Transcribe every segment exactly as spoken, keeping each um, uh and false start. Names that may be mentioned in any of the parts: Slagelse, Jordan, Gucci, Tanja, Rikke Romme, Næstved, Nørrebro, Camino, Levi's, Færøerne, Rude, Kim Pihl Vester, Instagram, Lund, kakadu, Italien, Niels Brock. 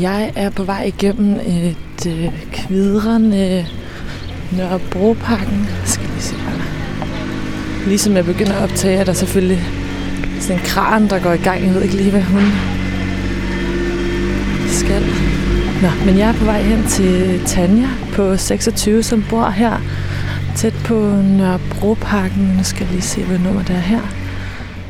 Jeg er på vej igennem et øh, kvidrende Nørrebro-parken. Skal lige se her. Ligesom jeg begynder at optage, er der selvfølgelig sådan en kran, der går i gang. Jeg ved ikke lige, hvad hun skal. Nå, men jeg er på vej hen til Tanja på seksogtyve, som bor her tæt på Nørrebro-parken. Nu skal jeg lige se, hvad nummer der er her.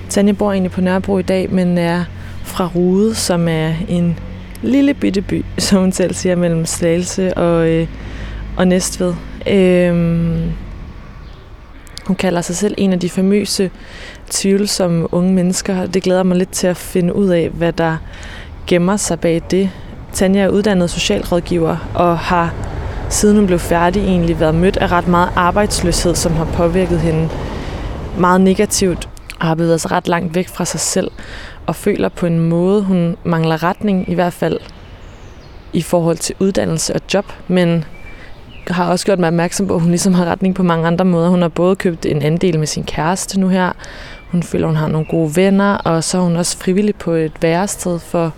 Tanja bor egentlig på Nørrebro i dag, men er fra Rude, som er en lille bitte by, som hun selv siger, mellem Slagelse og, øh, og Næstved. Øhm, hun kalder sig selv en af de famøse tvivlsomme unge mennesker, og det glæder mig lidt til at finde ud af, hvad der gemmer sig bag det. Tanja er uddannet socialrådgiver og har, siden hun blev færdig, egentlig været mødt af ret meget arbejdsløshed, som har påvirket hende meget negativt, og har bevæget sig ret langt væk fra sig selv, og føler på en måde, hun mangler retning, i hvert fald i forhold til uddannelse og job, men har også gjort mig opmærksom på, at hun ligesom har retning på mange andre måder. Hun har både købt en andel med sin kæreste nu her, hun føler, hun har nogle gode venner, og så er hun også frivillig på et værested for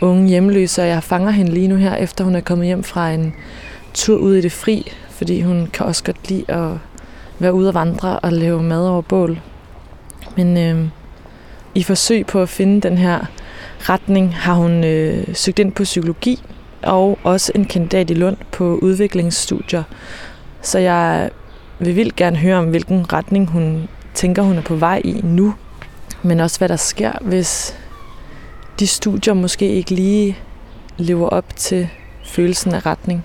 unge hjemløse, og jeg fanger hende lige nu her, efter hun er kommet hjem fra en tur ud i det fri, fordi hun kan også godt lide at være ude og vandre og lave mad over bål. Men øh, i forsøg på at finde den her retning, har hun øh, søgt ind på psykologi og også en kandidat i Lund på udviklingsstudier. Så jeg vil vildt gerne høre om, hvilken retning hun tænker, hun er på vej i nu. Men også, hvad der sker, hvis de studier måske ikke lige lever op til følelsen af retning.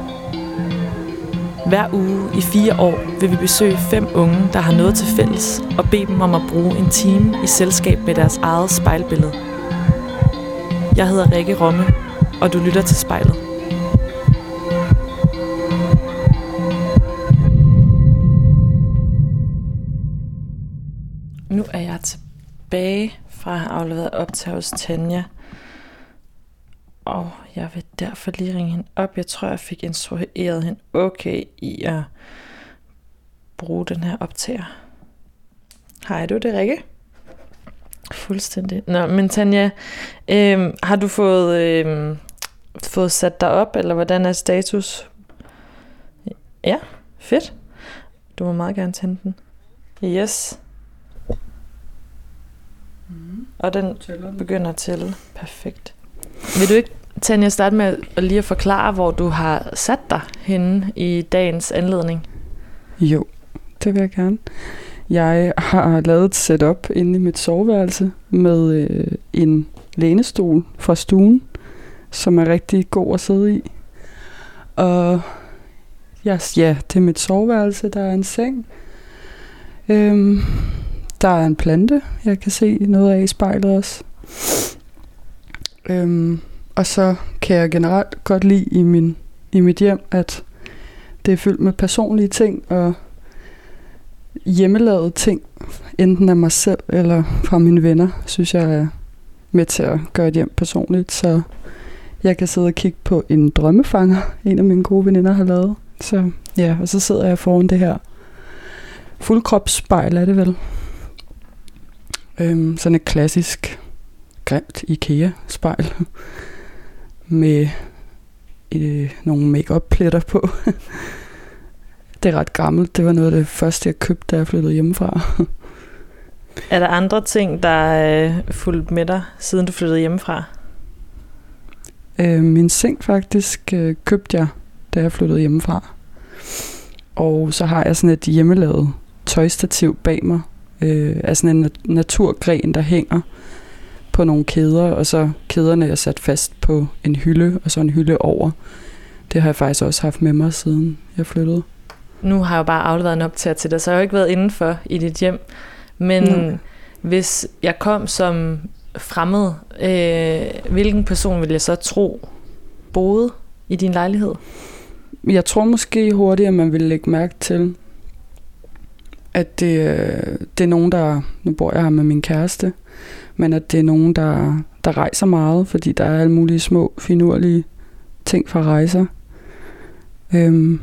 Hver uge i fire år vil vi besøge fem unge, der har noget til fælles, og bede dem om at bruge en time i selskab med deres eget spejlbillede. Jeg hedder Rikke Romme, og du lytter til Spejlet. Nu er jeg tilbage fra at have afleveret optag hos Tanja. Og jeg vil derfor lige ringe hende op. Jeg tror, jeg fik instrueret hende okay i at bruge den her optager. Hej du, det er Rikke. Fuldstændig. Nå, men Tanja, øh, har du fået, øh, fået sat dig op, eller hvordan er status? Ja, fedt. Du må meget gerne tænde den. Yes. Mm. Og den begynder at tælle. Perfekt. Vil du ikke, Tanja, starte med at lige at forklare, hvor du har sat dig henne i dagens anledning? Jo, det vil jeg gerne. Jeg har lavet et setup inde i mit soveværelse med øh, en lænestol fra stuen, som er rigtig god at sidde i. Og yes, ja, det er mit soveværelse. Der er en seng. Øhm, der er en plante, jeg kan se noget af i spejlet også. Øhm, og så kan jeg generelt godt lide i, min, i mit hjem, at det er fyldt med personlige ting og hjemmelavede ting, enten af mig selv eller fra mine venner, synes jeg er med til at gøre et hjem personligt. Så jeg kan sidde og kigge på en drømmefanger, en af mine gode veninder har lavet. Så ja, og så sidder jeg foran det her fuldkropsspejl, er det vel. Øhm, sådan et klassisk grimt IKEA-spejl med øh, nogle make-up-pletter på. Det er ret gammelt. Det var noget af det første, jeg købte, da jeg flyttede hjemmefra. Er der andre ting, der er fulgt med dig, siden du flyttede hjemmefra? Øh, min seng faktisk øh, købte jeg, da jeg flyttede hjemmefra. Og så har jeg sådan et hjemmelavet tøjstativ bag mig. Øh, af sådan en nat- naturgren, der hænger på nogle kæder, og så kæderne er sat fast på en hylde, og så en hylde over. Det har jeg faktisk også haft med mig, siden jeg flyttede. Nu har jeg jo bare afleveret en optager til dig, så jeg har jo ikke været indenfor i dit hjem. Men mm. hvis jeg kom som fremmed, øh, hvilken person ville jeg så tro boede i din lejlighed? Jeg tror måske hurtigt, at man ville lægge mærke til, at det, det er nogen, der... Nu bor jeg her med min kæreste, men at det er nogen, der, der rejser meget, fordi der er alle mulige små, finurlige ting fra rejser. Øhm,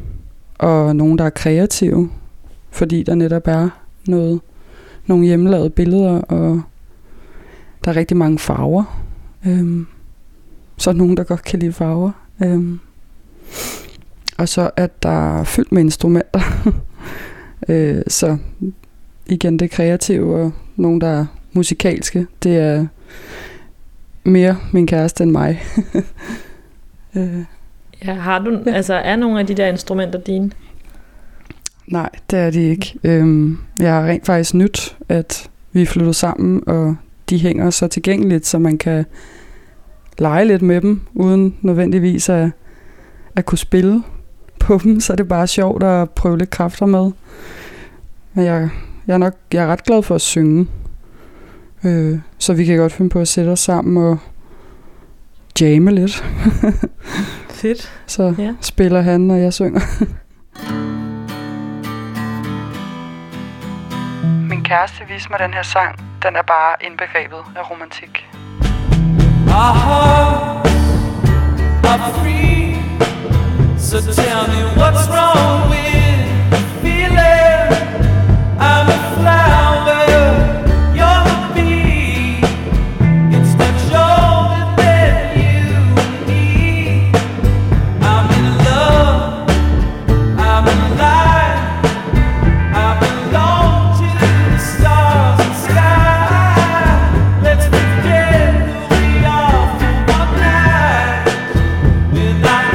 og nogen, der er kreative, fordi der netop er noget, nogle hjemmelavede billeder, og der er rigtig mange farver. Øhm, så er nogen, der godt kan lide farver. Øhm, og så er der fyldt med instrumenter. øh, så igen, det kreative, og nogen, der er musikalske, det er mere min kæreste end mig. øh. Ja, har du, ja. Altså, er nogle af de der instrumenter dine? Nej, det er de ikke. Øhm, jeg har rent faktisk nyt, at vi er flyttet sammen, og de hænger så tilgængeligt, så man kan lege lidt med dem, uden nødvendigvis at, at kunne spille på dem, så er det bare sjovt at prøve lidt kræfter med. Men jeg, jeg, er, nok, jeg er ret glad for at synge, øh, så vi kan godt finde på at sætte os sammen og jamme lidt. Fedt. Så ja. Spiller han, og jeg synger. Min kæreste viste mig den her sang. Den er bare indbegrebet af romantik. So tell me what's wrong with feeling. I'm a flower, you're a bee. It's the shoulder that you need. I'm in love, I'm alive, I belong to the stars and sky. Let's forget who we are for one night. With our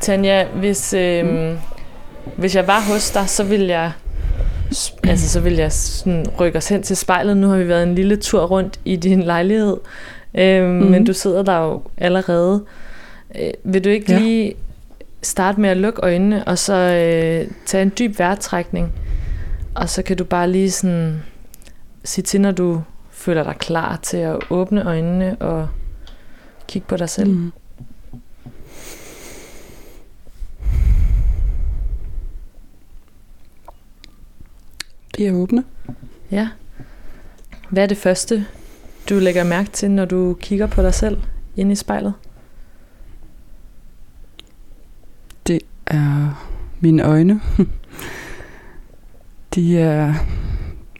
Tanja, hvis, øh, mm. hvis jeg var hos dig, så ville jeg, altså, så ville jeg sådan rykke os hen til spejlet. Nu har vi været en lille tur rundt i din lejlighed, øh, mm. men du sidder der jo allerede. Øh, vil du ikke ja. lige starte med at lukke øjnene, og så øh, tage en dyb vejrtrækning, og så kan du bare lige sådan sige til, når du føler dig klar til at åbne øjnene og kigge på dig selv. Mm. Jeg åbner. Ja. Hvad er det første, du lægger mærke til, når du kigger på dig selv inde i spejlet? Det er mine øjne. De er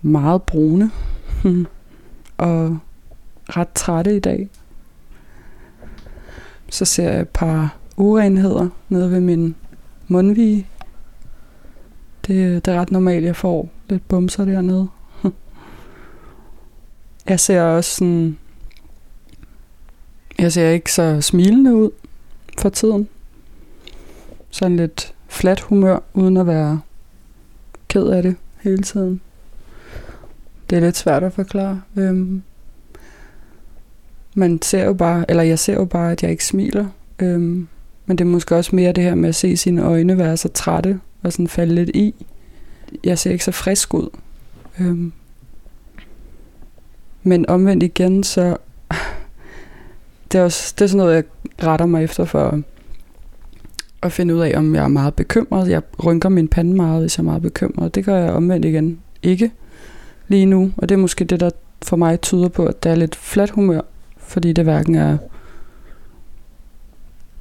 meget brune og ret trætte i dag. Så ser jeg et par urenheder nede ved min mundvige. Det, det er ret normalt, jeg får lidt bumser dernede. Jeg ser også sådan... Jeg ser ikke så smilende ud for tiden. Sådan lidt flat humør, uden at være ked af det hele tiden. Det er lidt svært at forklare. Øhm, man ser jo bare, eller jeg ser jo bare, at jeg ikke smiler. Øhm, men det er måske også mere det her med at se sine øjne være så trætte og sådan falde lidt i. Jeg ser ikke så frisk ud. Øhm, men omvendt igen, så det er, også, det er sådan noget, jeg retter mig efter for at finde ud af, om jeg er meget bekymret. Jeg rynker min pande meget, hvis jeg er meget bekymret. Det gør jeg omvendt igen ikke lige nu. Og det er måske det, der for mig tyder på, at der er lidt flat humør, fordi det hverken er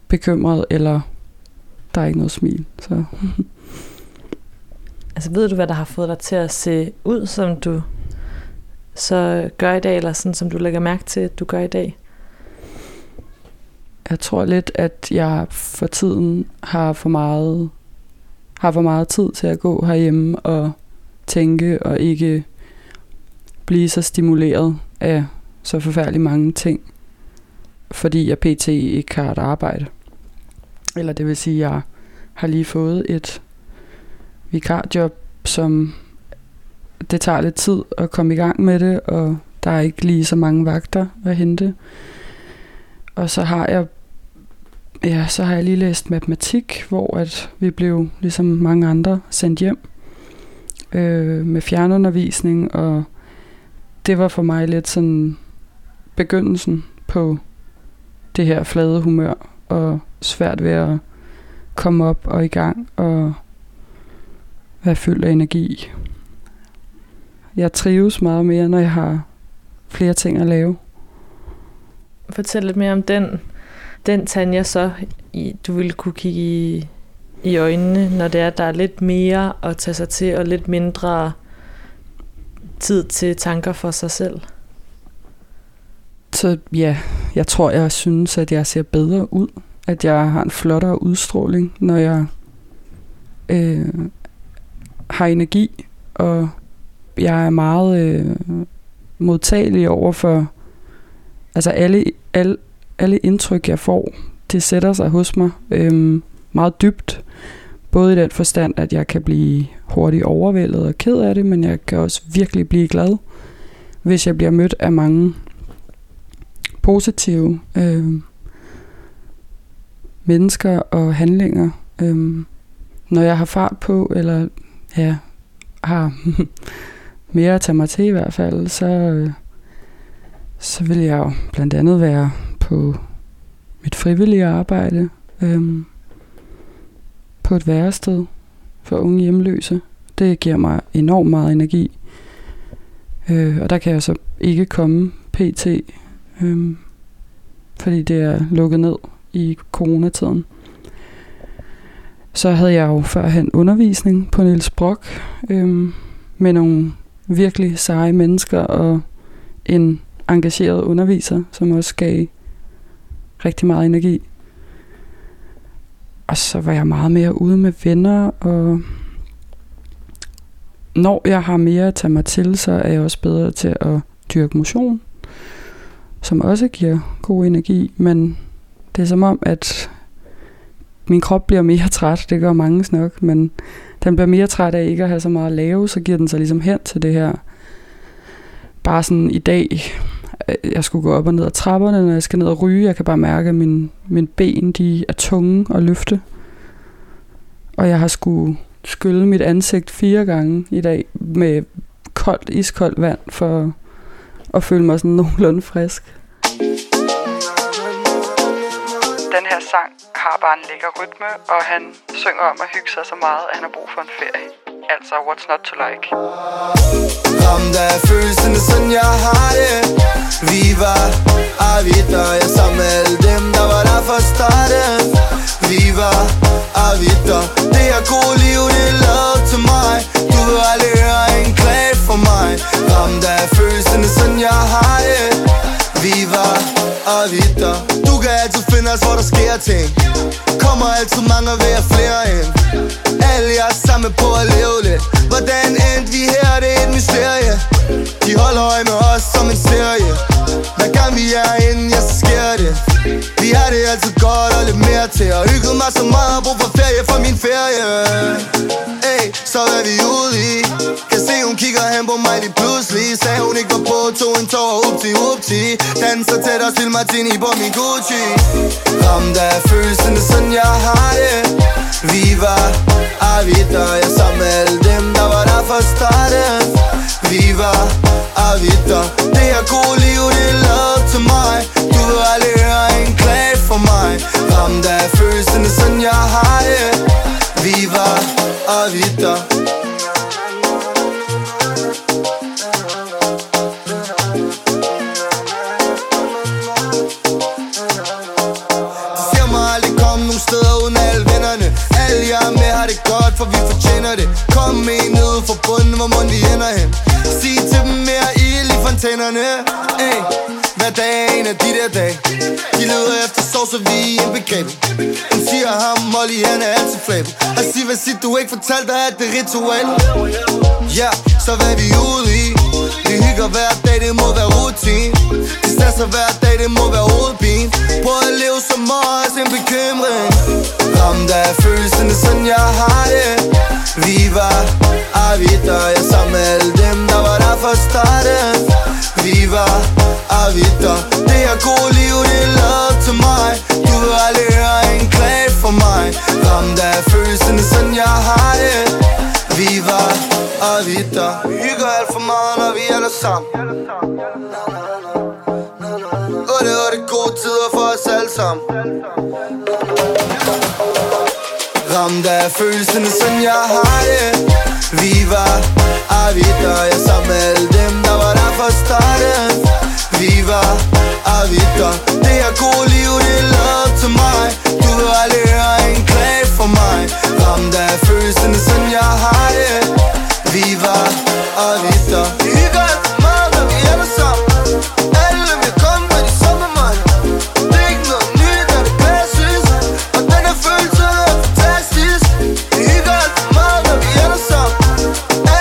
bekymret, eller der er ikke noget smil. Så. Altså ved du, hvad der har fået dig til at se ud, som du så gør i dag, eller sådan, som du lægger mærke til, at du gør i dag? Jeg tror lidt, at jeg for tiden har for meget, har for meget tid til at gå herhjemme og tænke og ikke blive så stimuleret af så forfærdelig mange ting, fordi jeg pt. ikke har et arbejde. Eller det vil sige, at jeg har lige fået et vikarjob, som det tager lidt tid at komme i gang med det, og der er ikke lige så mange vagter at hente. Og så har jeg ja, så har jeg lige læst matematik, hvor at vi blev, ligesom mange andre, sendt hjem øh, med fjernundervisning, og det var for mig lidt sådan begyndelsen på det her flade humør, og svært ved at komme op og i gang, og være fyldt af energi. Jeg trives meget mere, når jeg har flere ting at lave. Fortæl lidt mere om den, den Tanja så, i, du ville kunne kigge i, i øjnene, når det er, der er lidt mere at tage sig til, og lidt mindre tid til tanker for sig selv. Så ja, jeg tror, jeg synes, at jeg ser bedre ud, at jeg har en flottere udstråling, når jeg øh, har energi, og jeg er meget øh, modtagelig over for altså alle, alle, alle indtryk, jeg får, det sætter sig hos mig øhm, meget dybt. Både i den forstand, at jeg kan blive hurtigt overvældet og ked af det, men jeg kan også virkelig blive glad, hvis jeg bliver mødt af mange positive øhm, mennesker og handlinger. Øhm, når jeg har fart på, eller ja, har mere at tage mig til i hvert fald, så... Øh, Så vil jeg jo blandt andet være på mit frivillige arbejde, øhm, på et værested for unge hjemløse. Det giver mig enormt meget energi, øh, og der kan jeg så ikke komme pt, øh, fordi det er lukket ned i coronatiden. Så havde jeg jo førhen undervisning på Niels Brock øh, med nogle virkelig seje mennesker og en engageret underviser, som også gav rigtig meget energi. Og så var jeg meget mere ude med venner, og når jeg har mere at tage mig til, så er jeg også bedre til at dyrke motion, som også giver god energi, men det er som om, at min krop bliver mere træt, det gør manges nok, men den bliver mere træt af ikke at have så meget at lave, så giver den sig ligesom hen til det her. Bare sådan i dag, jeg skulle gå op og ned ad trapperne, når jeg skal ned og ryge. Jeg kan bare mærke, at mine, mine ben de er tunge at løfte. Og jeg har skulle skylle mit ansigt fire gange i dag med koldt, iskoldt vand for at føle mig sådan nogenlunde frisk. Den her sang har bare en lækker rytme, og han synger om at hygge sig så meget, at han har brug for en ferie. Altså, what's not to like? Ramt af følelsen, det er sådan, jeg har det. Vi var aviter, jeg sammen med alle dem, der var der fra starten. Vi var aviter, det her gode liv, det er lavet til mig. Du vil aldrig høre en klage for mig. Ramt af følelsen, det er sådan, jeg har det. Vi var aviter. Du kan altid finde os, hvor der sker ting. Kommer altid mange og vil have flere end. Alle jer sammen på at leve lidt. Hvordan endte vi her, det er et mysterie. De holder øje med os som en serie. Hver gang vi er inde, ja, så sker det. Vi har det altid godt og lidt mere til. Og hygget mig så meget og brug for ferie for min ferie. Ey, så hvad vi ude i? Kan se hun kigger hen på mig lige pludselig. Sagde hun ikke var på, tog en tår og upti upti. Danser tæt og til Martini på min Gucci. Ramt af følelsen, det er sådan jeg har det. Vi var Arvita, jeg sammen med alle dem, der var der fra starten. Vi var Arvita, det her gode liv, det er lavet til mig. Du vil aldrig høre en klage for mig. Ramt af følelsen, det er sådan jeg har det. Vi var Arvita. For vi fortjener det. Kom med ned for bunden, hvor mund vi ender hen. Sig til dem mere ild i fontænerne. Ey, hver dag er en af de der dage. De leder efter sovs, så vi er indbegrebet. Hun siger ham, Molly, han er altid flabet. Og sig, hvad sig, du ikke fortalte dig, at det er ritual. Ja, så hvad vi ude i? Vi hygger hver dag, det må være rutin. Vi stasser hver dag, det må være hovedpine. Prøv at leve som os, en bekymring. Ramt af følelsen, det er sådan jeg har det. Vi var Arvita, jeg sammen med alle dem, der var der fra starten. Vi var Arvita, det her gode liv, det er lavet til mig. Du vil aldrig høre en klage for mig. Ramt af følelsen, det er sådan jeg har det. Vi var Arvita. Vi hygger alt for meget, når vi er der sammen. Og det var det gode tider for os alle sammen. Ramt af følelsen, det er sådan jeg har det. Vi var Arvita, jeg sammen med alle dem, der var der fra starten. Vi var Arvita, det her gode liv, det er lavet til mig. Du vil aldrig høre en klage for mig. Ramt af følelsen, det er sådan jeg har det. Vi var Arvita. Vi hygger alt for meget, når vi er der sammen. Alle vil komme, når de sammen med mig. Det er ikke noget nyt, er det klassisk. Og den her følelse er fantastisk. Vi hygger alt for meget, når vi er der sammen.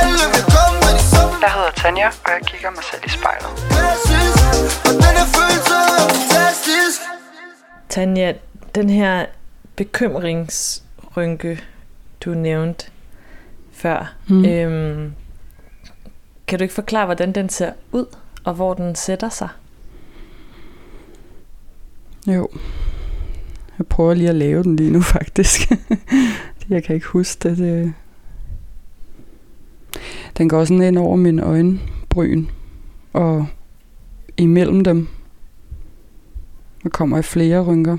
Alle vil komme, når de sammen med mig. Jeg hedder Tanja, og jeg kigger mig selv i spejlet. Klassisk, og den her følelse er fantastisk. Tanja, den her bekymringsrynke, du nævnte før. Mm. Øhm, kan du ikke forklare, hvordan den ser ud, og hvor den sætter sig? Jo. Jeg prøver lige at lave den lige nu, faktisk. Jeg kan ikke huske det. det. Den går sådan ind over mine øjenbryn, og imellem dem, der kommer i flere rynker.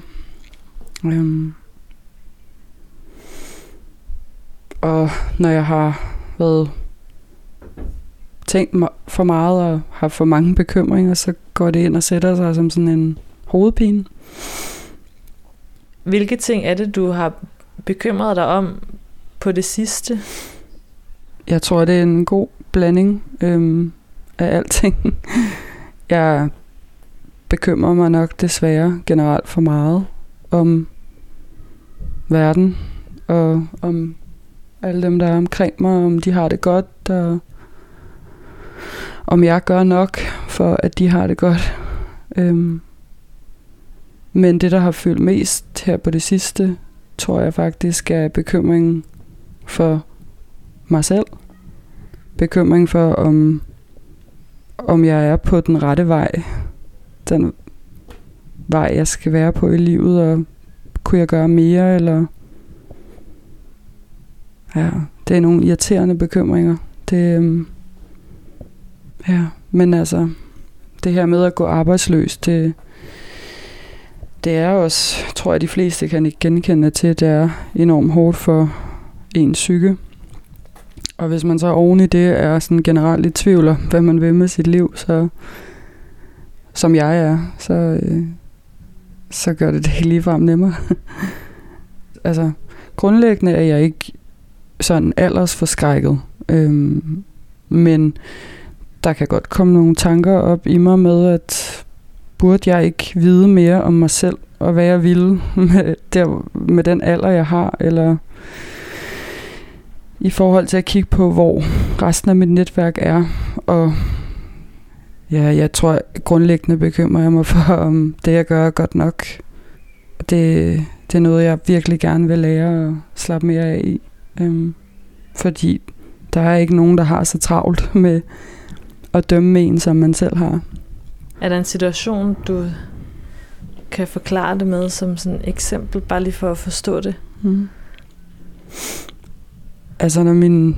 Øhm. Og når jeg har været tænkt for meget og har for mange bekymringer, så går det ind og sætter sig som sådan en hovedpine. Hvilke ting er det, du har bekymret dig om på det sidste? Jeg tror, det er en god blanding øhm, af alting. Jeg bekymrer mig nok desværre generelt for meget om verden og om alle dem, der er omkring mig, om de har det godt, og om jeg gør nok for, at de har det godt. Øhm. Men det, der har fyldt mest her på det sidste, tror jeg faktisk er bekymringen for mig selv. Bekymring for, om, om jeg er på den rette vej. Den vej, jeg skal være på i livet, og kunne jeg gøre mere, eller... Ja, det er nogle irriterende bekymringer. Det, øhm, ja, men altså, det her med at gå arbejdsløs, det, det er også, tror jeg, de fleste kan ikke genkende til, det er enormt hårdt for en psyke. Og hvis man så oven i det er sådan generelt i tvivl om, hvad man vil med sit liv, så som jeg er, så, øh, så gør det det ligefrem nemmere. Altså, grundlæggende er jeg ikke sådan aldersforskrækket, øhm, men der kan godt komme nogle tanker op i mig med, at burde jeg ikke vide mere om mig selv, og hvad jeg ville med, der, med den alder, jeg har, eller i forhold til at kigge på, hvor resten af mit netværk er, og ja, jeg tror grundlæggende bekymrer jeg mig for, om det, jeg gør, er godt nok. Det, det er noget, jeg virkelig gerne vil lære og slappe mere af i. Øhm, fordi der er ikke nogen, der har så travlt med at dømme en, som man selv har. Er der en situation, du kan forklare det med som sådan et eksempel, bare lige for at forstå det? Mm. Altså når min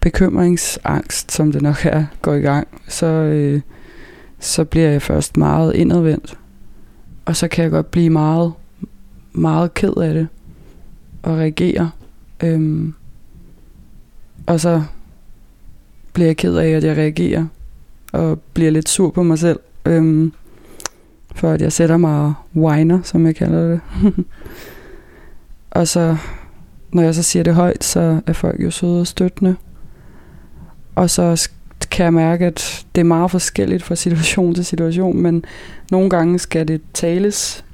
bekymringsangst, som det nok er, går i gang, så, øh, så bliver jeg først meget indadvendt. Og så kan jeg godt blive meget, meget ked af det og reagere. Øhm, og så bliver jeg ked af, at jeg reagerer og bliver lidt sur på mig selv. Øhm, for at jeg sætter mig og whiner, som jeg kalder det. Og så, når jeg så siger det højt, så er folk jo søde og støttende. Og så kan jeg mærke, at det er meget forskelligt fra situation til situation, men nogle gange skal det tales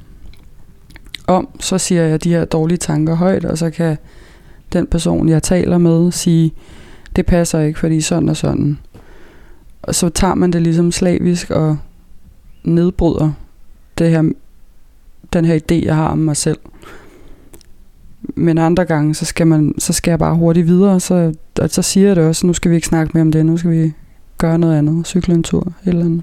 om, så siger jeg de her dårlige tanker højt, og så kan den person, jeg taler med, sige, det passer ikke, fordi sådan og sådan. Og så tager man det ligesom slavisk og nedbryder det her, den her idé, jeg har om mig selv. Men andre gange, så skal, man, så skal jeg bare hurtigt videre, så, og så siger jeg det også, nu skal vi ikke snakke mere om det, nu skal vi gøre noget andet, cykle en tur, et eller andet.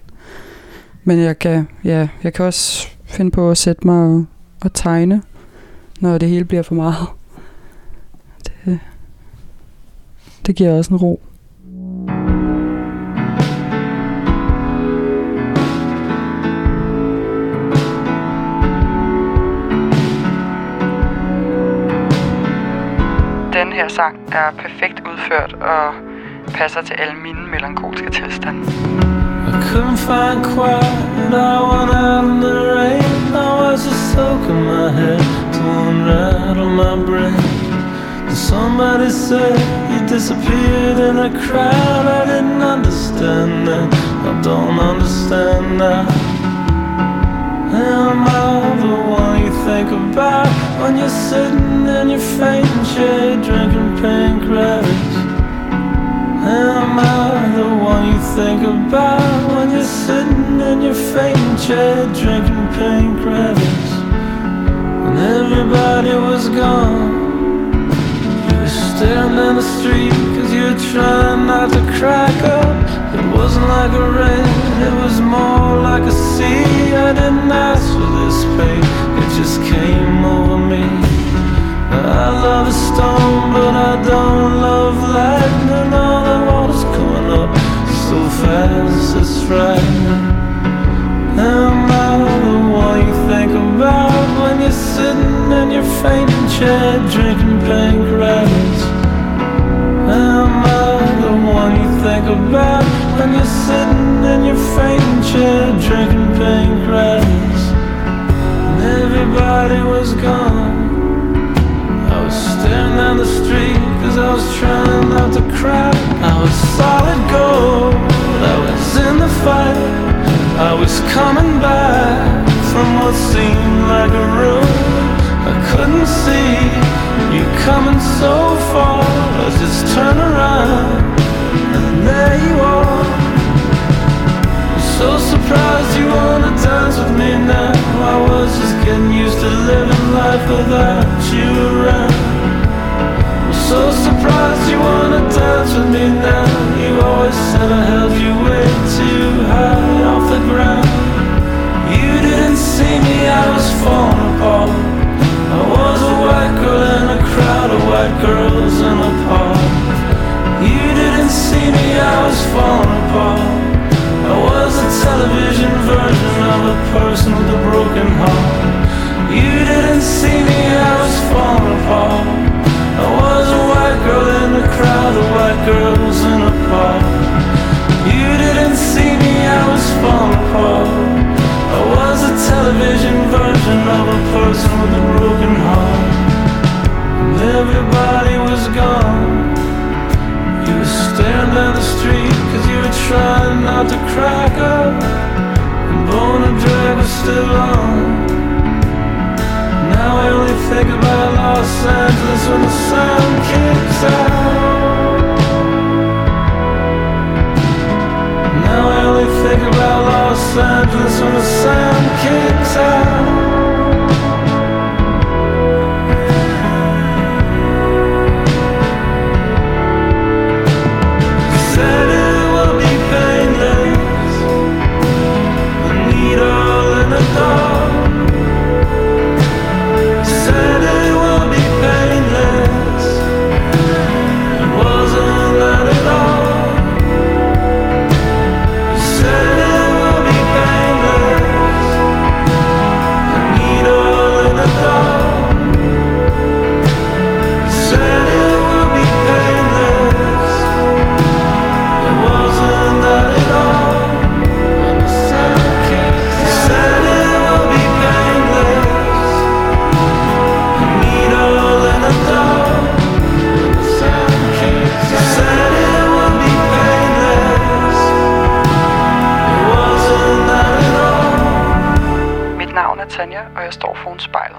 Men jeg kan, ja, jeg kan også finde på at sætte mig og, og tegne, når det hele bliver for meget. Det, det giver også en ro. Den her sang er perfekt udført og passer til alle mine melankolske tilstande. I couldn't find quiet, I went out in the rain. I was just soaking my head to one right on my brain. And somebody said you disappeared in a crowd. I didn't understand that, I don't understand now. Am I the one you think about when you're sitting in your faint chair drinking pink rabbits? Am I the one you think about when you're sitting in your faint chair drinking pink rabbits? When everybody was gone, you're staring in the street cause you're trying not to crack up. It wasn't like a rain, it was more like a sea. I didn't ask for this pain, it just came over me. I love a storm, but I don't love lightning. All the water's coming up so fast, it's frightening. Am I the one you think about when you're sitting in your fainting chair drinking pink rabbits? Am I the one you think about when you're sitting in your fainting chair drinking pink rabbits? And everybody was gone, I was staring down the street cause I was trying not to cry. I was solid gold, I was in the fight. I was coming back from what seemed like a room I couldn't see. You coming so far, I just turned around and there you are. I'm so surprised you wanna dance with me now. I was just getting used to living life without you around. I'm so surprised you wanna dance with me now. You always said I held you way too high off the ground. You didn't see me, I was falling apart. I was a white girl in a crowd of white girls in a park. You didn't see me, I was falling apart. I was a television version of a person with a broken heart. You didn't see me, I was falling apart. I was a white girl in a crowd of white girls in a park. You didn't see me, I was falling apart. I was a television version of a person with a broken heart. And everybody was gone. You were staring down the street cause you were trying not to crack up. And Bone and Drag was still on. Now I only think about Los Angeles when the sun kicks out. Now I only think about Los Angeles when the sun kicks out. og jeg står foran spejlet.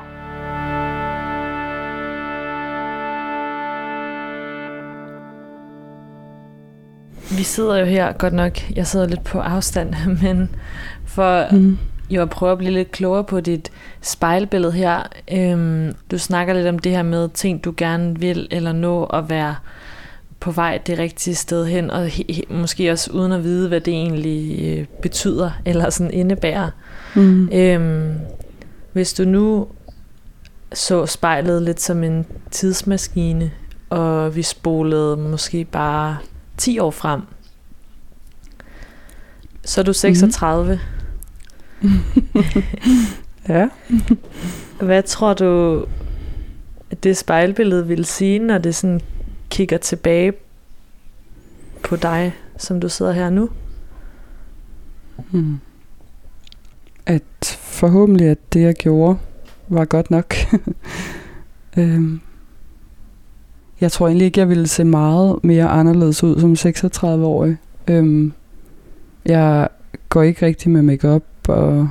Vi sidder jo her godt nok, jeg sidder lidt på afstand, men for mm. jo at prøve at blive lidt klogere på dit spejlbillede her. Øhm, du snakker lidt om det her med ting, du gerne vil eller nå at være på vej det rigtige sted hen, og he- he- måske også uden at vide, hvad det egentlig øh, betyder eller sådan indebærer. Mm. Øhm, hvis du nu så spejlet lidt som en tidsmaskine, og vi spolede måske bare ti år frem, så er du seksogtredive. Mm. Ja. Hvad tror du, det spejlbillede ville sige, når det sådan kigger tilbage på dig, som du sidder her nu? Mm. At forhåbentlig, at det jeg gjorde, var godt nok. øhm. Jeg tror egentlig ikke, jeg ville se meget mere anderledes ud som seksogtredive-årig. Øhm. Jeg går ikke rigtig med makeup, og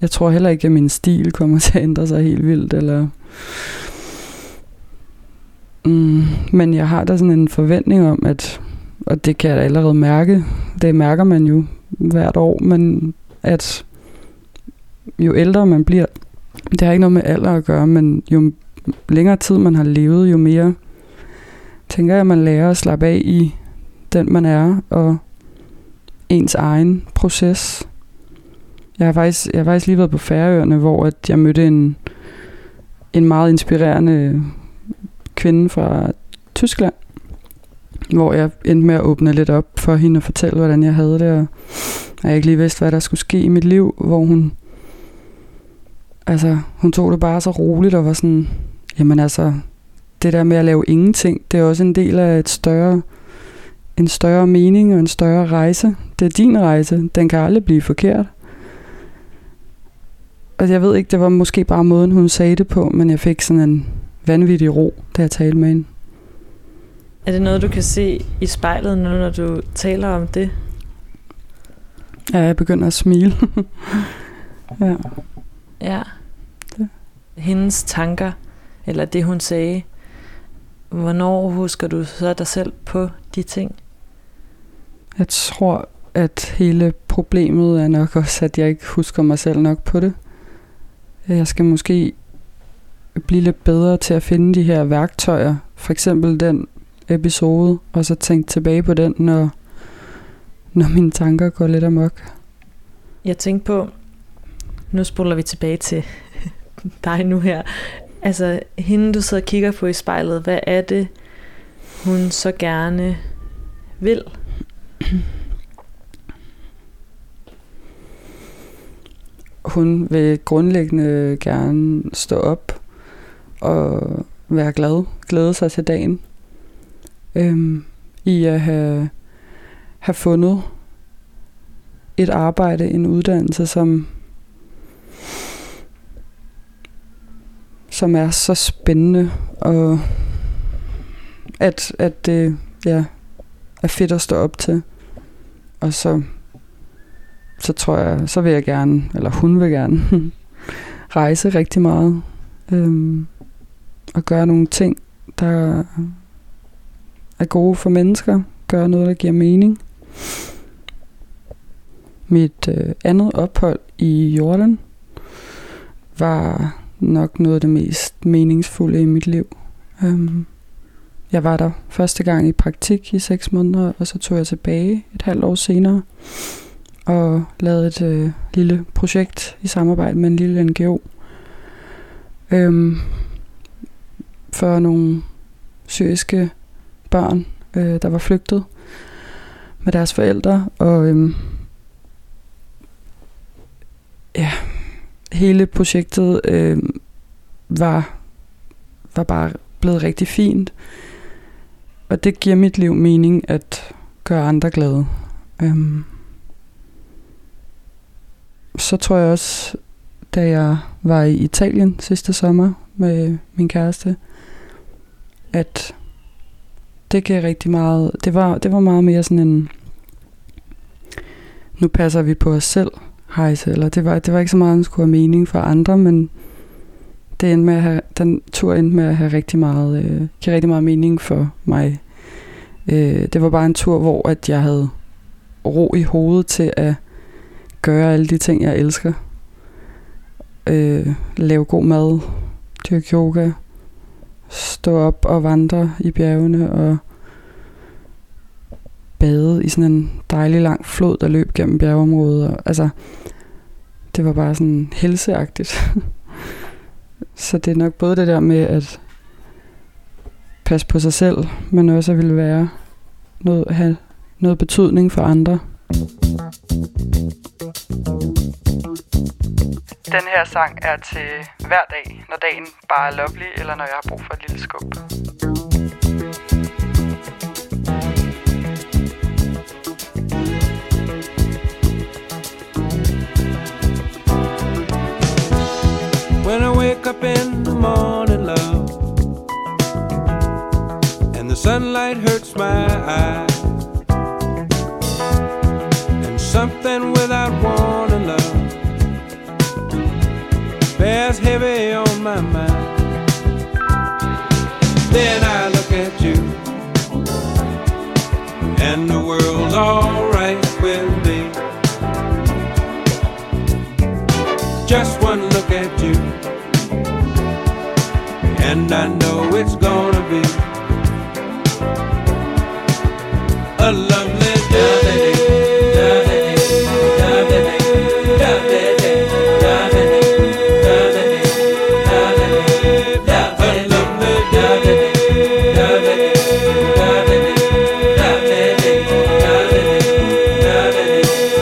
jeg tror heller ikke, at min stil kommer til at ændre sig helt vildt, eller... Mm, men jeg har da sådan en forventning om, at, og det kan jeg da allerede mærke, det mærker man jo hvert år, men at jo ældre man bliver, det har ikke noget med alder at gøre, men jo længere tid man har levet, jo mere tænker jeg, man lærer at slappe af i den man er, og ens egen proces. Jeg har faktisk, jeg har faktisk lige været på Færøerne, hvor at jeg mødte en, en meget inspirerende kvinde fra Tyskland, hvor jeg endte med at åbne lidt op for hende og fortælle, hvordan jeg havde det, og jeg ikke lige vidste, hvad der skulle ske i mit liv, hvor hun altså, hun tog det bare så roligt og var sådan, jamen altså, det der med at lave ingenting, det er også en del af et større, en større mening og en større rejse. Det er din rejse, den kan aldrig blive forkert. Og jeg ved ikke, det var måske bare måden, hun sagde det på, men jeg fik sådan en vanvittig ro, da jeg talte med hende. Er det noget, du kan se i spejlet nu, når du taler om det? Ja, jeg begynder at smile. Ja. Ja. Det. Hendes tanker, eller det hun sagde, hvornår husker du så dig selv på de ting? Jeg tror, at hele problemet er nok også, at jeg ikke husker mig selv nok på det. Jeg skal måske blive lidt bedre til at finde de her værktøjer, for eksempel den episode, og så tænke tilbage på den, når, når mine tanker går lidt amok. Jeg tænkte på, nu spoler vi tilbage til dig nu her, altså hende du sidder og kigger på i spejlet, hvad er det, hun så gerne vil? Hun vil grundlæggende gerne stå op og være glad, glæde sig til dagen, øhm, i at have, have fundet et arbejde, en uddannelse, som, som er så spændende, og at, at det ja, er fedt at stå op til. Og så, så tror jeg, så vil jeg gerne, eller hun vil gerne, rejse rigtig meget. Øhm, og gøre nogle ting, der er gode for mennesker, gøre noget, der giver mening. Mit øh, andet ophold i Jordan var nok noget af det mest meningsfulde i mit liv. Um, jeg var der første gang i praktik i seks måneder, og så tog jeg tilbage et halvt år senere og lavede et øh, lille projekt i samarbejde med en lille N G O. Um, for nogle syriske børn, øh, der var flygtet med deres forældre, og øhm, ja, hele projektet øh, var, var bare blevet rigtig fint, og det giver mit liv mening at gøre andre glade. Øhm, så tror jeg også, da jeg var i Italien sidste sommer med min kæreste, at det gav rigtig meget, det var, det var meget mere sådan en, nu passer vi på os selv, rejse, eller det var, det var ikke så meget, den skulle have mening for andre, men det endte med at have, den tur endte med at have rigtig meget, øh, give rigtig meget mening for mig. Øh, det var bare en tur, hvor at jeg havde ro i hovedet til at gøre alle de ting, jeg elsker. Øh, lave god mad, dyrke yoga, stå op og vandre i bjergene og bade i sådan en dejlig lang flod, der løb gennem bjergeområdet. Og, altså, det var bare sådan helseagtigt. Så det er nok både det der med at passe på sig selv, men også at ville være noget, have noget betydning for andre. Den her sang er til hver dag, når dagen bare er lovely, eller når jeg har brug for et lille skub. When I wake up in the morning, love, and the sunlight hurts my eyes, and something without warning, love, bears heavy on my mind. Then I look at you, and the world's alright with me. Just one look at you, and I know it's gonna be a lovely day.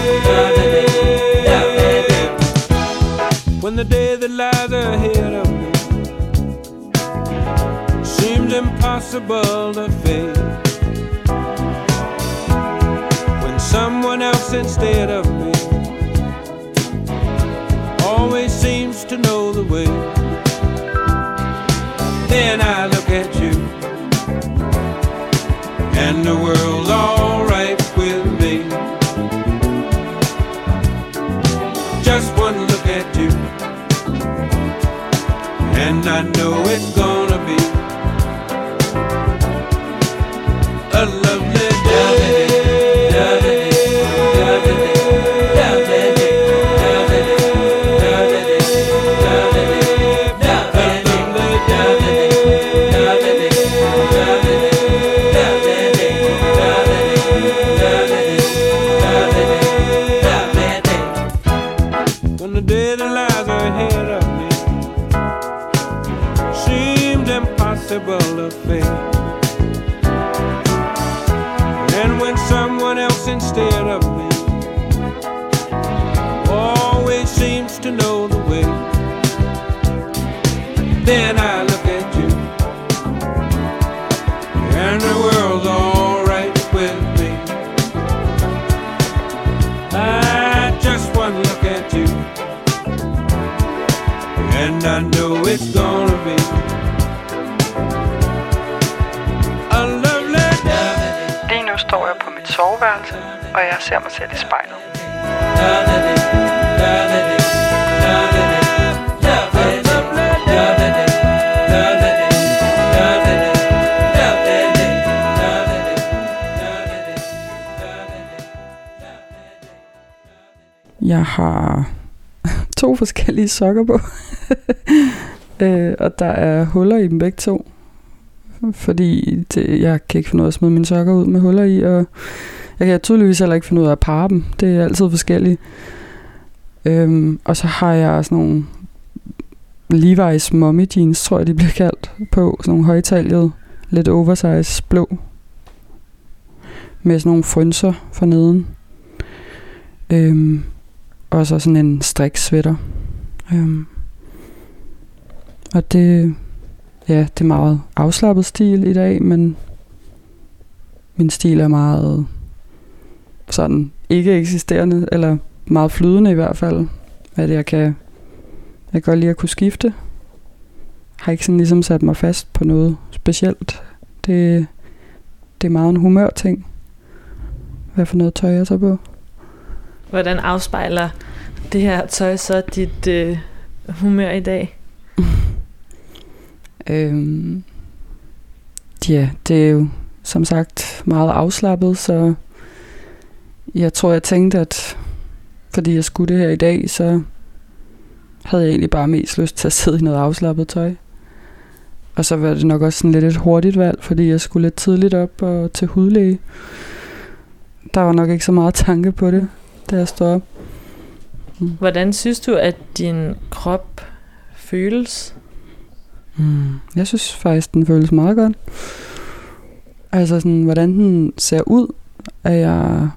To face when someone else instead of me always seems to know the way. Then I look at you, and the world's alright with me. Just one look at you, and I know it's gonna be a lovely day. Og jeg ser mig selv i spejlet. Jeg har to forskellige sokker på. Og der er huller i dem begge to. Fordi det, jeg kan ikke finde ud af at smide mine sokker ud med huller i, og jeg kan tydeligvis heller ikke finde ud af at pare dem. Det er altid forskelligt. Øhm, og så har jeg sådan nogle Levi's mommy jeans, tror jeg de bliver kaldt, på. Sådan nogle højtaljede, lidt oversize blå. Med sådan nogle frynser for neden. Øhm, og så sådan en striksvætter. Øhm, og det... Ja, det er meget afslappet stil i dag, men min stil er meget sådan ikke eksisterende, eller meget flydende i hvert fald. At jeg kan, jeg kan godt lide at kunne skifte. Har ikke sådan ligesom sat mig fast på noget specielt. Det, det er meget en humørting. Hvad for noget tøj jeg så på? Hvordan afspejler det her tøj så dit øh, humør i dag? øhm, ja, det er jo som sagt meget afslappet, så jeg tror, jeg tænkte, at fordi jeg skulle det her i dag, så havde jeg egentlig bare mest lyst til at sidde i noget afslappet tøj. Og så var det nok også sådan lidt et hurtigt valg, fordi jeg skulle lidt tidligt op og til hudlæge. Der var nok ikke så meget tanke på det, da jeg stod op. Mm. Hvordan synes du, at din krop føles? Mm. Jeg synes faktisk, den føles meget godt. Altså sådan, hvordan den ser ud, er jeg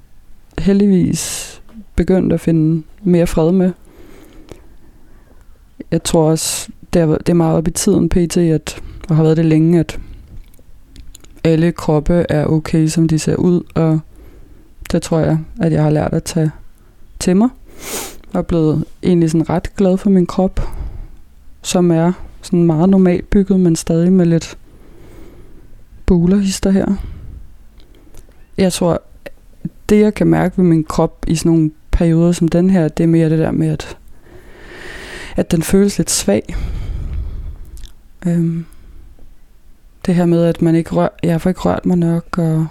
heldigvis begyndt at finde mere fred med. Jeg tror også, det er, det er meget op i tiden pt, at, og har været det længe, at alle kroppe er okay, som de ser ud, og det tror jeg, at jeg har lært at tage til mig, og er blevet egentlig sådan ret glad for min krop, som er sådan meget normalt bygget, men stadig med lidt bulerhister her. Jeg tror, det jeg kan mærke ved min krop i sådan nogle perioder som den her, det er mere det der med, at at den føles lidt svag. Øhm, det her med, at man ikke rør, jeg får ikke rørt mig nok, og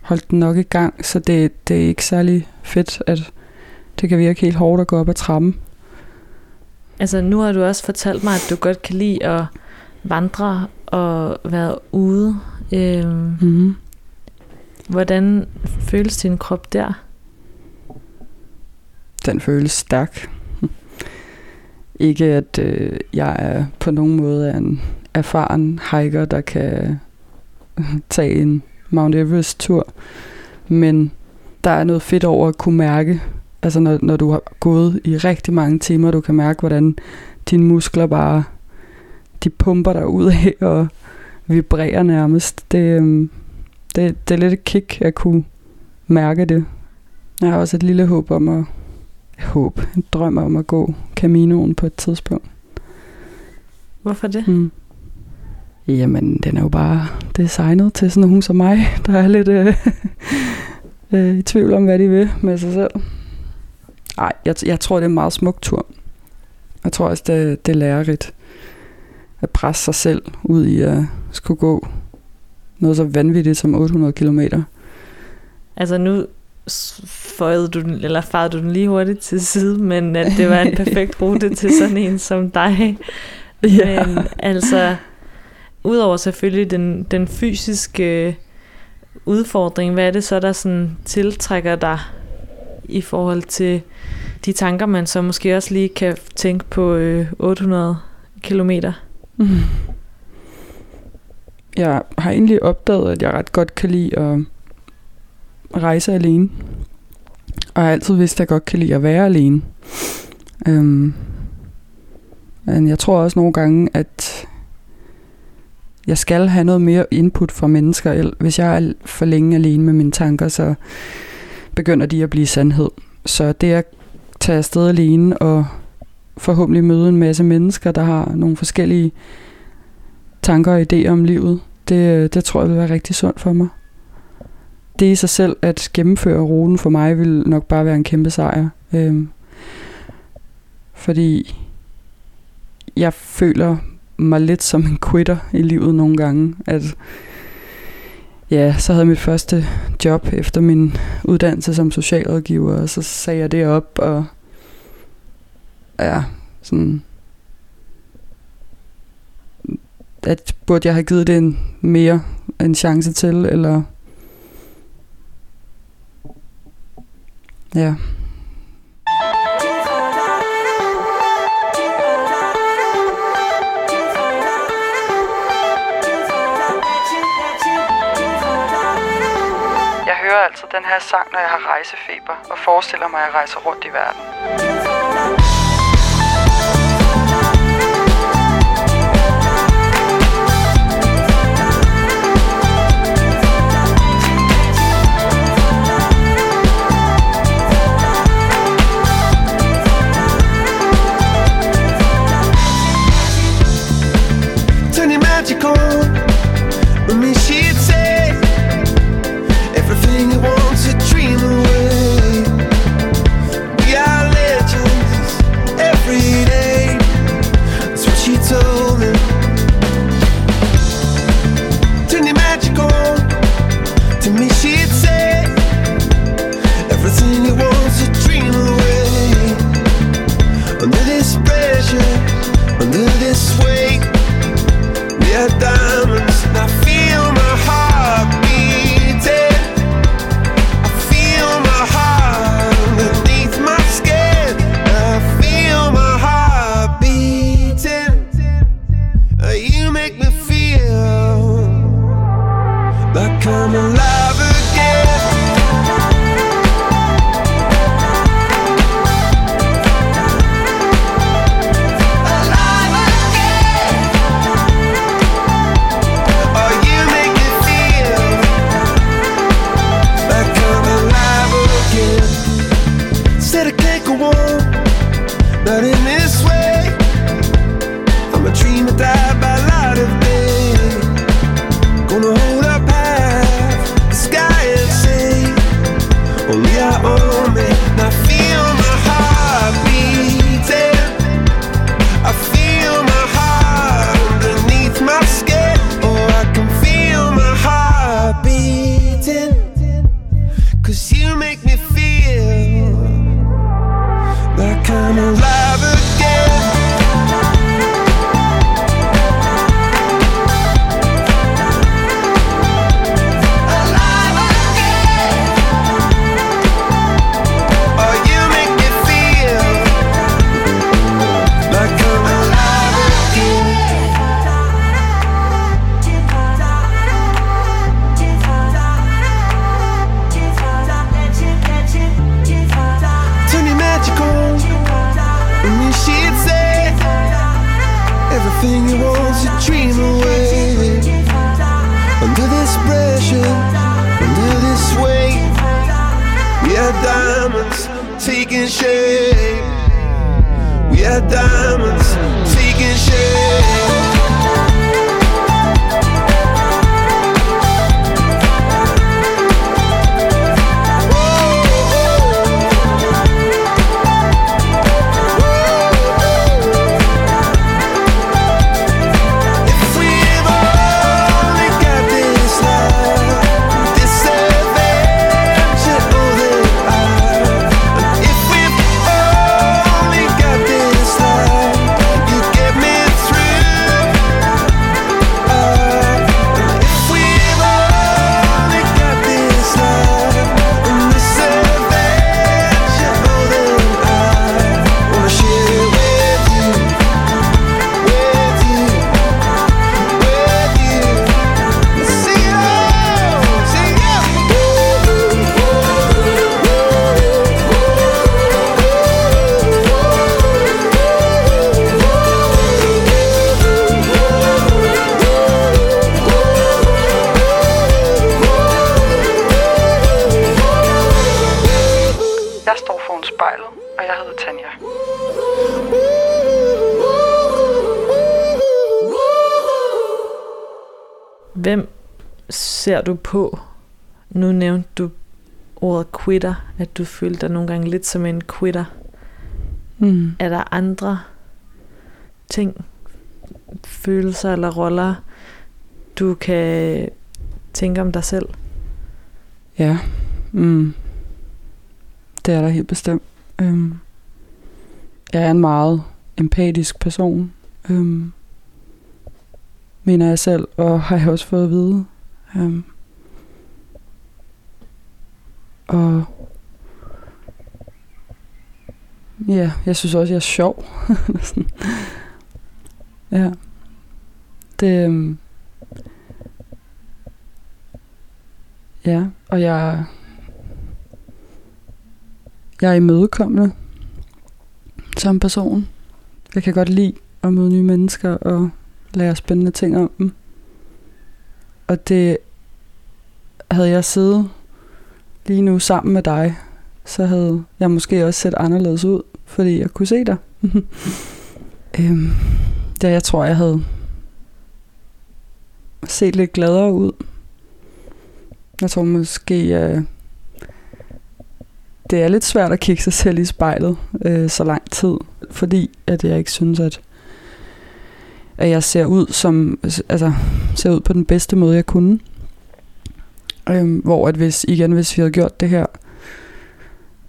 holdt den nok i gang, så det, det er ikke særlig fedt, at det kan virke helt hårdt at gå op ad trappen. Altså nu har du også fortalt mig, at du godt kan lide at vandre og være ude. Øhm, mm-hmm. Hvordan føles din krop der? Den føles stærk. Ikke at øh, jeg er på nogen måde en erfaren hiker, der kan tage en Mount Everest-tur. Men der er noget fedt over at kunne mærke, altså når, når du har gået i rigtig mange timer, du kan mærke, hvordan dine muskler bare, de pumper dig ud af og vibrerer nærmest. Det, det, det er lidt et kick at kunne mærke det. Jeg har også et lille håb om at håb, en drøm om at gå Caminoen på et tidspunkt. Hvorfor det? Mm. Jamen, den er jo bare designet til sådan nogen som mig, der er lidt øh, øh, i tvivl om, hvad de vil med sig selv. Ej, jeg, jeg tror, det er en meget smuk tur. Jeg tror også, det, det er lærerigt at presse sig selv ud i at skulle gå noget så vanvittigt som otte hundrede kilometer. Altså nu føjede du den, eller farede du den lige hurtigt til side, men at det var en perfekt rute til sådan en som dig. Ja. Men altså, udover selvfølgelig den, den fysiske udfordring, hvad er det så, der sådan tiltrækker dig i forhold til de tanker, man så måske også lige kan tænke på otte hundrede kilometer? Mm. Jeg har egentlig opdaget, at jeg ret godt kan lide at rejse alene, og jeg har altid vidst, at jeg godt kan lide at være alene. Øhm, men jeg tror også nogle gange, at jeg skal have noget mere input fra mennesker. Hvis jeg er for længe alene med mine tanker, så begynder de at blive sandhed. Så det at tage afsted alene og forhåbentlig møde en masse mennesker, der har nogle forskellige tanker og idéer om livet, det, det tror jeg vil være rigtig sundt for mig. Det i sig selv at gennemføre ruten for mig vil nok bare være en kæmpe sejr. Øhm, fordi jeg føler mig lidt som en quitter i livet nogle gange. At, ja, så havde jeg mit første job efter min uddannelse som socialrådgiver, og så sagde jeg det op, og ja, sådan, at burde jeg have givet det en, mere en chance til, eller ja. Jeg hører altid den her sang, når jeg har rejsefeber, og forestiller mig, at jeg rejser rundt i verden. Everything you want to dream away. We are legends. come alive again. Alive again. Oh, you make me feel like I'm alive again. Said I can't go on, not in this way. I'm a dream that died by light of day. Gonna hold up high, the sky and say, only I own it. I feel my heart beating, I feel my heart underneath my skin. Oh, I can feel my heart beating, 'cause you make me feel like I'm alive again. Everything you want to dream away. Under this pressure, under this weight, we are diamonds taking shape. We are diamonds taking shape. Hvem ser du på? Nu nævnte du ordet quitter, at du følte dig nogle gange lidt som en quitter. Mm. Er der andre ting, følelser eller roller, du kan tænke om dig selv? Ja, mm. Det er der helt bestemt. Øhm. Jeg er en meget empatisk person. Øhm. Mener jeg selv, og har jeg også fået at vide. Um, og ja, jeg synes også, jeg er sjov. Ja. Det, um, ja, og jeg jeg er imødekommende som person. Jeg kan godt lide at møde nye mennesker og lærer spændende ting om dem. Og det havde jeg siddet lige nu sammen med dig, så havde jeg måske også set anderledes ud, fordi jeg kunne se dig. øhm, ja, jeg tror jeg havde set lidt gladere ud. Jeg tror måske øh, det er lidt svært at kigge sig selv i spejlet øh, så lang tid, fordi at jeg ikke synes at at jeg ser ud som altså ser ud på den bedste måde jeg kunne. Øhm, hvor at hvis igen hvis vi havde gjort det her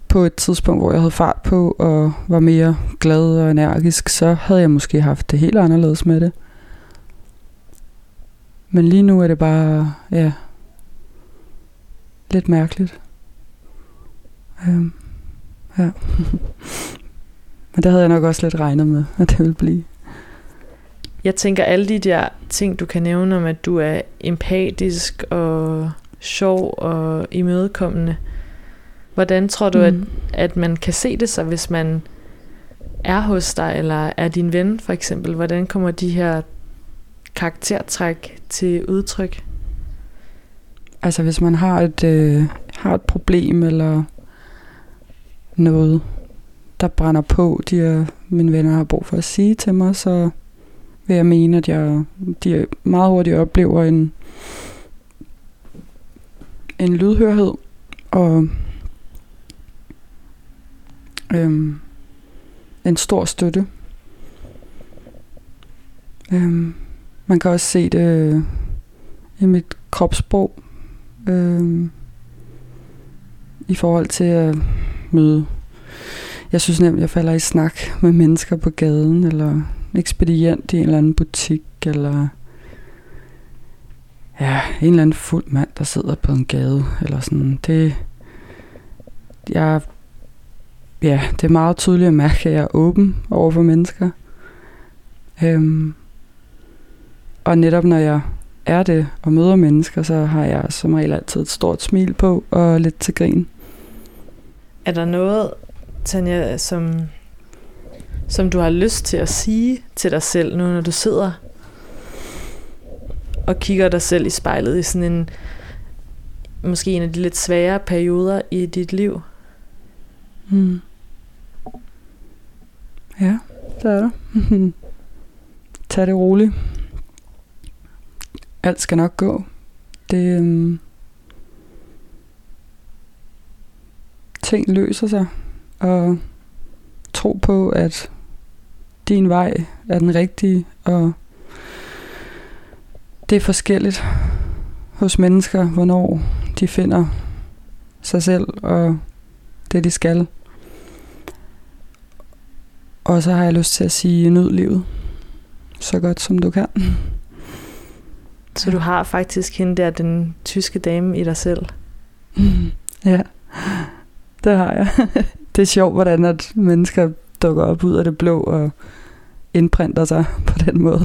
på et tidspunkt hvor jeg havde fart på og var mere glad og energisk, så havde jeg måske haft det helt anderledes med det. Men lige nu er det bare ja lidt mærkeligt. Øhm, ja. Men det havde jeg nok også lidt regnet med at det ville blive. Jeg tænker alle de der ting, du kan nævne om, at du er empatisk og sjov og imødekommende. Hvordan tror du, mm. at, at man kan se det så, hvis man er hos dig, eller er din ven for eksempel? Hvordan kommer de her karaktertræk til udtryk? Altså hvis man har et, øh, har et problem, eller noget, der brænder på, de er, mine venner har brug for at sige til mig, så vil jeg mene, at jeg, de meget hurtigt oplever en, en lydhørhed, og øhm, en stor støtte. Øhm, man kan også se det i mit kropssprog, øhm, i forhold til at møde. Jeg synes nemt, jeg falder i snak med mennesker på gaden, eller ekspedient i en eller anden butik, eller ja, en eller anden fuld mand, der sidder på en gade, eller sådan. Det, jeg, ja, det er meget tydeligt at mærke, at jeg er åben over for mennesker. Øhm, og netop når jeg er det og møder mennesker, så har jeg som regel altid et stort smil på og lidt til grin. Er der noget, Tanja, som, som du har lyst til at sige til dig selv nu, når du sidder og kigger dig selv i spejlet i sådan en, måske en af de lidt svære perioder i dit liv? Mm. Ja, det er der. Tag det roligt. Alt skal nok gå. Det øhm, ting løser sig. Og tro på, at din vej er den rigtige, og det er forskelligt hos mennesker, hvornår de finder sig selv og det, de skal. Og så har jeg lyst til at sige, nyd livet så godt som du kan. Så du har faktisk hende der, den tyske dame i dig selv? Ja, det har jeg. Det er sjovt, hvordan at mennesker dukker op ud af det blå og indprinter sig på den måde.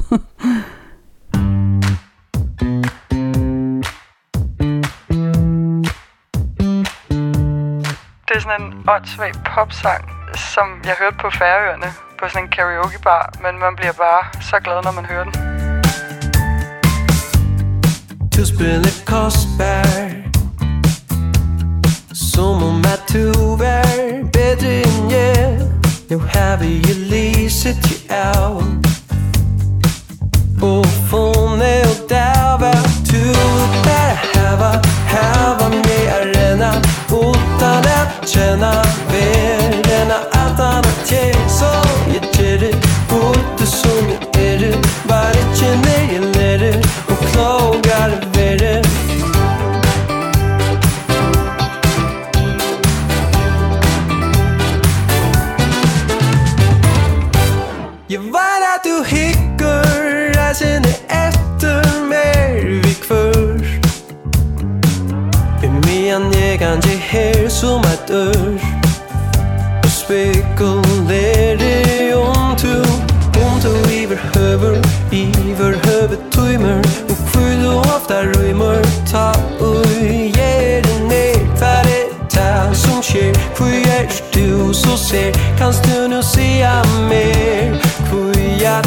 Det er sådan en åndssvag popsang, som jeg hørte på Færøerne på sådan en karaokebar, men man bliver bare så glad, når man hører den. Du spiller Kostberg, som om at du er bedre end jeg. Nu har vi jo lige set jer af, og fundet der var du der haver, haver mere renner, uden at kende verden og alternativ. Så jeg tager det ud, som jeg er det, var det tjener jeg lette, og kloger det ved det. Jeg var der, du hikker, rejsende efter mig, vi kvør. Hvem er jeg ganske her, som jeg dør? Og spekulerer om du, om du i behøver, i behøver tøymer, og fylder ofte røymer, ta ud, jeg er ned, færdig. Det som sker, hvor jeg du så ser, kan du nu se mere, hvor jeg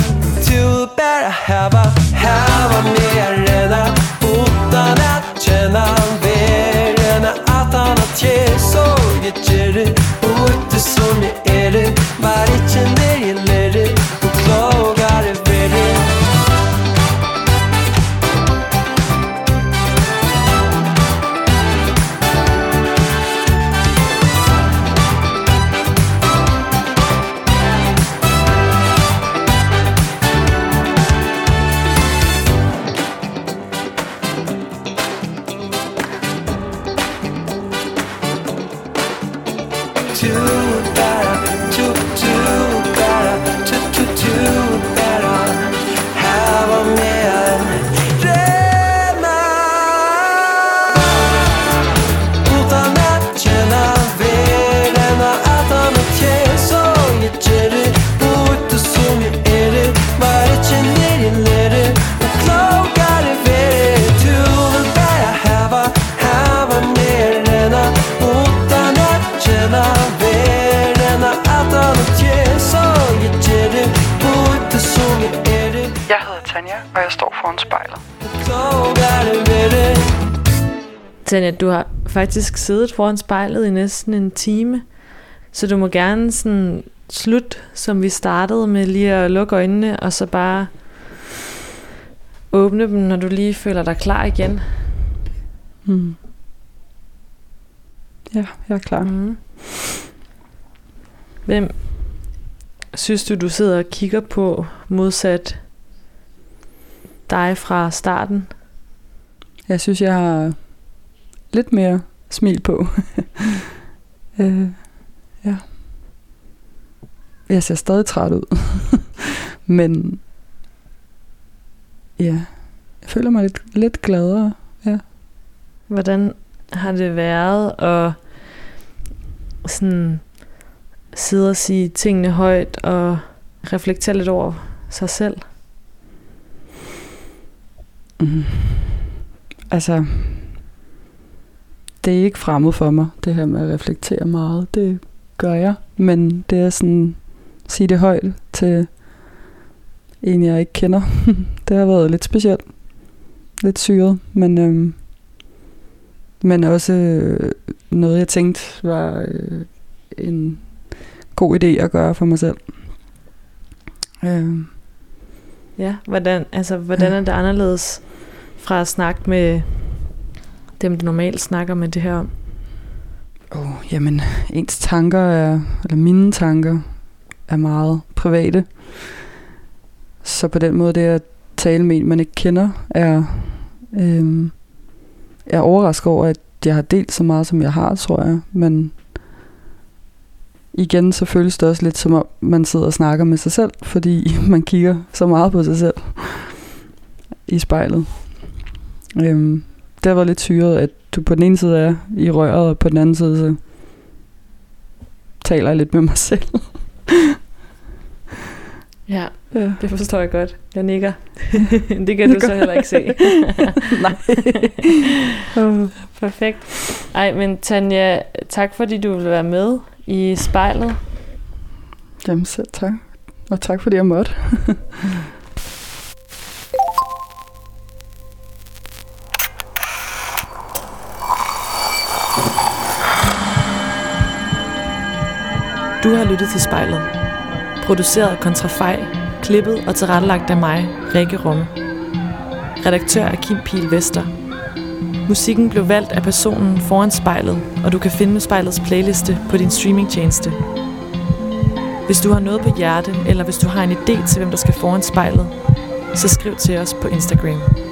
du bare have, have mere renner, uden at kende verden og alternativ. Så jeg gør det, uden som jeg er det, var det kender jeg lette, og kloger det ved det. How Tanja, og jeg står foran spejlet. Tanja, du har faktisk siddet foran spejlet i næsten en time, så du må gerne sådan slutte, som vi startede med, lige at lukke øjnene, og så bare åbne dem, når du lige føler dig klar igen. Mm. Ja, jeg er klar. Mm. Hvem synes du, du sidder og kigger på modsat dig fra starten? Jeg synes, jeg har lidt mere smil på. øh, ja. Jeg ser stadig træt ud. Men ja, jeg føler mig lidt, lidt gladere. Ja. Hvordan har det været at sådan sidde og sige tingene højt og reflektere lidt over sig selv? Mm. Altså, det er ikke fremmed for mig, det her med at reflektere meget. Det gør jeg, men det er sådan at sige det højt til en, jeg ikke kender. Det har været lidt specielt, lidt syret, men øhm, men også øh, noget, jeg tænkte var øh, en god idé at gøre for mig selv. Øh. Ja, hvordan, altså, hvordan er det anderledes fra at snakke med dem, du normalt snakker med det her om? Oh, jamen, ens tanker er, eller mine tanker er meget private. Så på den måde, det at tale med en, man ikke kender, er... Øh, jeg er overrasket over, at jeg har delt så meget, som jeg har, tror jeg. Men igen, så føles det også lidt som om, man sidder og snakker med sig selv, fordi man kigger så meget på sig selv i spejlet. Øhm, det har været lidt syret, at du på den ene side er i røret, og på den anden side, så taler jeg lidt med mig selv. Ja, ja, det forstår jeg godt. Jeg nikker. Det kan du så heller ikke se. Nej. Oh, perfekt. Ej, men Tanja, tak fordi du ville være med i spejlet. Jamen selv tak. Og tak fordi jeg måtte. Du har lyttet til Spejlet. Produceret kontrafej, klippet og tilrettelagt af mig, Rikke Romme. Redaktør er Kim Pihl Vester. Musikken blev valgt af personen foran spejlet, og du kan finde Spejlets playliste på din streamingtjeneste. Hvis du har noget på hjerte, eller hvis du har en idé til, hvem der skal foran spejlet, så skriv til os på Instagram.